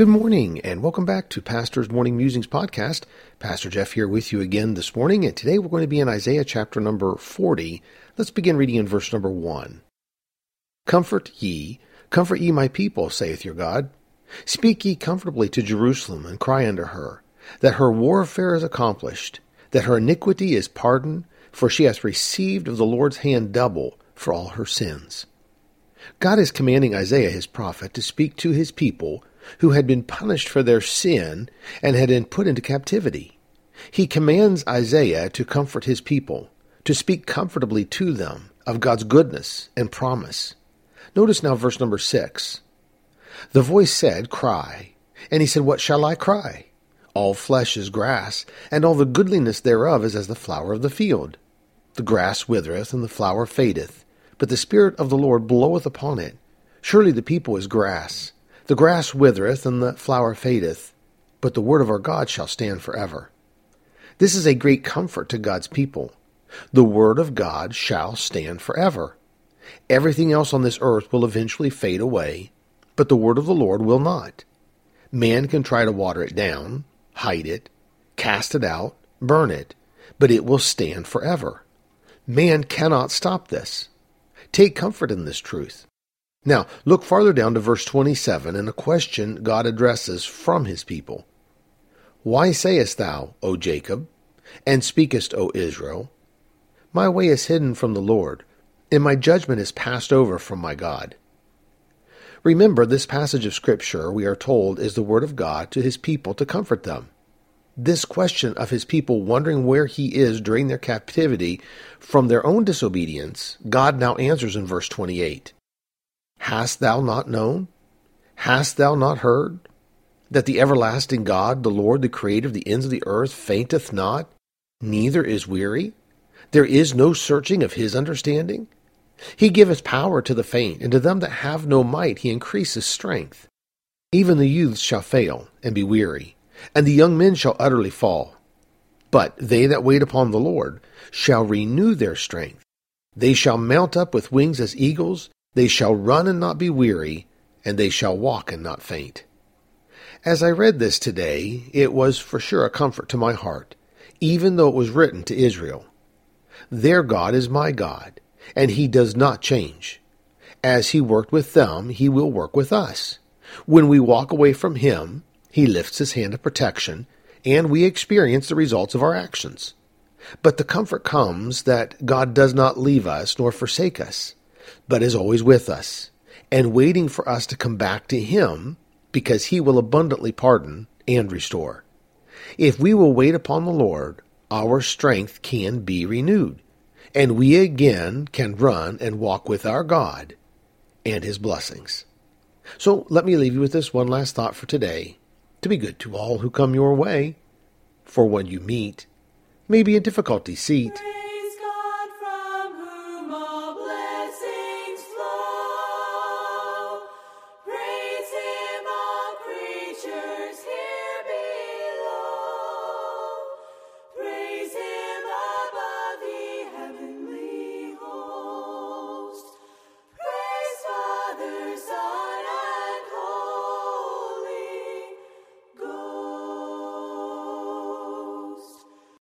Good morning and welcome back to Pastor's Morning Musings podcast. Pastor Jeff here with you again this morning, and today we're going to be in Isaiah chapter number 40. Let's begin reading in verse number 1. Comfort ye my people, saith your God. Speak ye comfortably to Jerusalem, and cry unto her, that her warfare is accomplished, that her iniquity is pardoned, for she hath received of the Lord's hand double for all her sins. God is commanding Isaiah his prophet to speak to his people who had been punished for their sin and had been put into captivity. He commands Isaiah to comfort his people, to speak comfortably to them of God's goodness and promise. Notice now verse number 6. The voice said, Cry. And he said, What shall I cry? All flesh is grass, and all the goodliness thereof is as the flower of the field. The grass withereth, and the flower fadeth, but the Spirit of the Lord bloweth upon it. Surely the people is grass. The grass withereth, and the flower fadeth, but the word of our God shall stand forever. This is a great comfort to God's people. The word of God shall stand forever. Everything else on this earth will eventually fade away, but the word of the Lord will not. Man can try to water it down, hide it, cast it out, burn it, but it will stand forever. Man cannot stop this. Take comfort in this truth. Now, look farther down to verse 27 and a question God addresses from his people. Why sayest thou, O Jacob, and speakest, O Israel? My way is hidden from the Lord, and my judgment is passed over from my God. Remember, this passage of Scripture, we are told, is the word of God to his people to comfort them. This question of his people wondering where he is during their captivity from their own disobedience, God now answers in verse 28. Hast thou not known? Hast thou not heard? That the everlasting God, the Lord, the Creator of the ends of the earth, fainteth not, neither is weary? There is no searching of his understanding? He giveth power to the faint, and to them that have no might he increaseth strength. Even the youths shall fail and be weary, and the young men shall utterly fall. But they that wait upon the Lord shall renew their strength. They shall mount up with wings as eagles. They shall run and not be weary, and they shall walk and not faint. As I read this today, it was for sure a comfort to my heart, even though it was written to Israel. Their God is my God, and he does not change. As he worked with them, he will work with us. When we walk away from him, he lifts his hand of protection, and we experience the results of our actions. But the comfort comes that God does not leave us nor forsake us, but is always with us, and waiting for us to come back to him, because he will abundantly pardon and restore. If we will wait upon the Lord, our strength can be renewed, and we again can run and walk with our God and his blessings. So let me leave you with this one last thought for today, to be good to all who come your way, for one you meet may be a difficulty seat,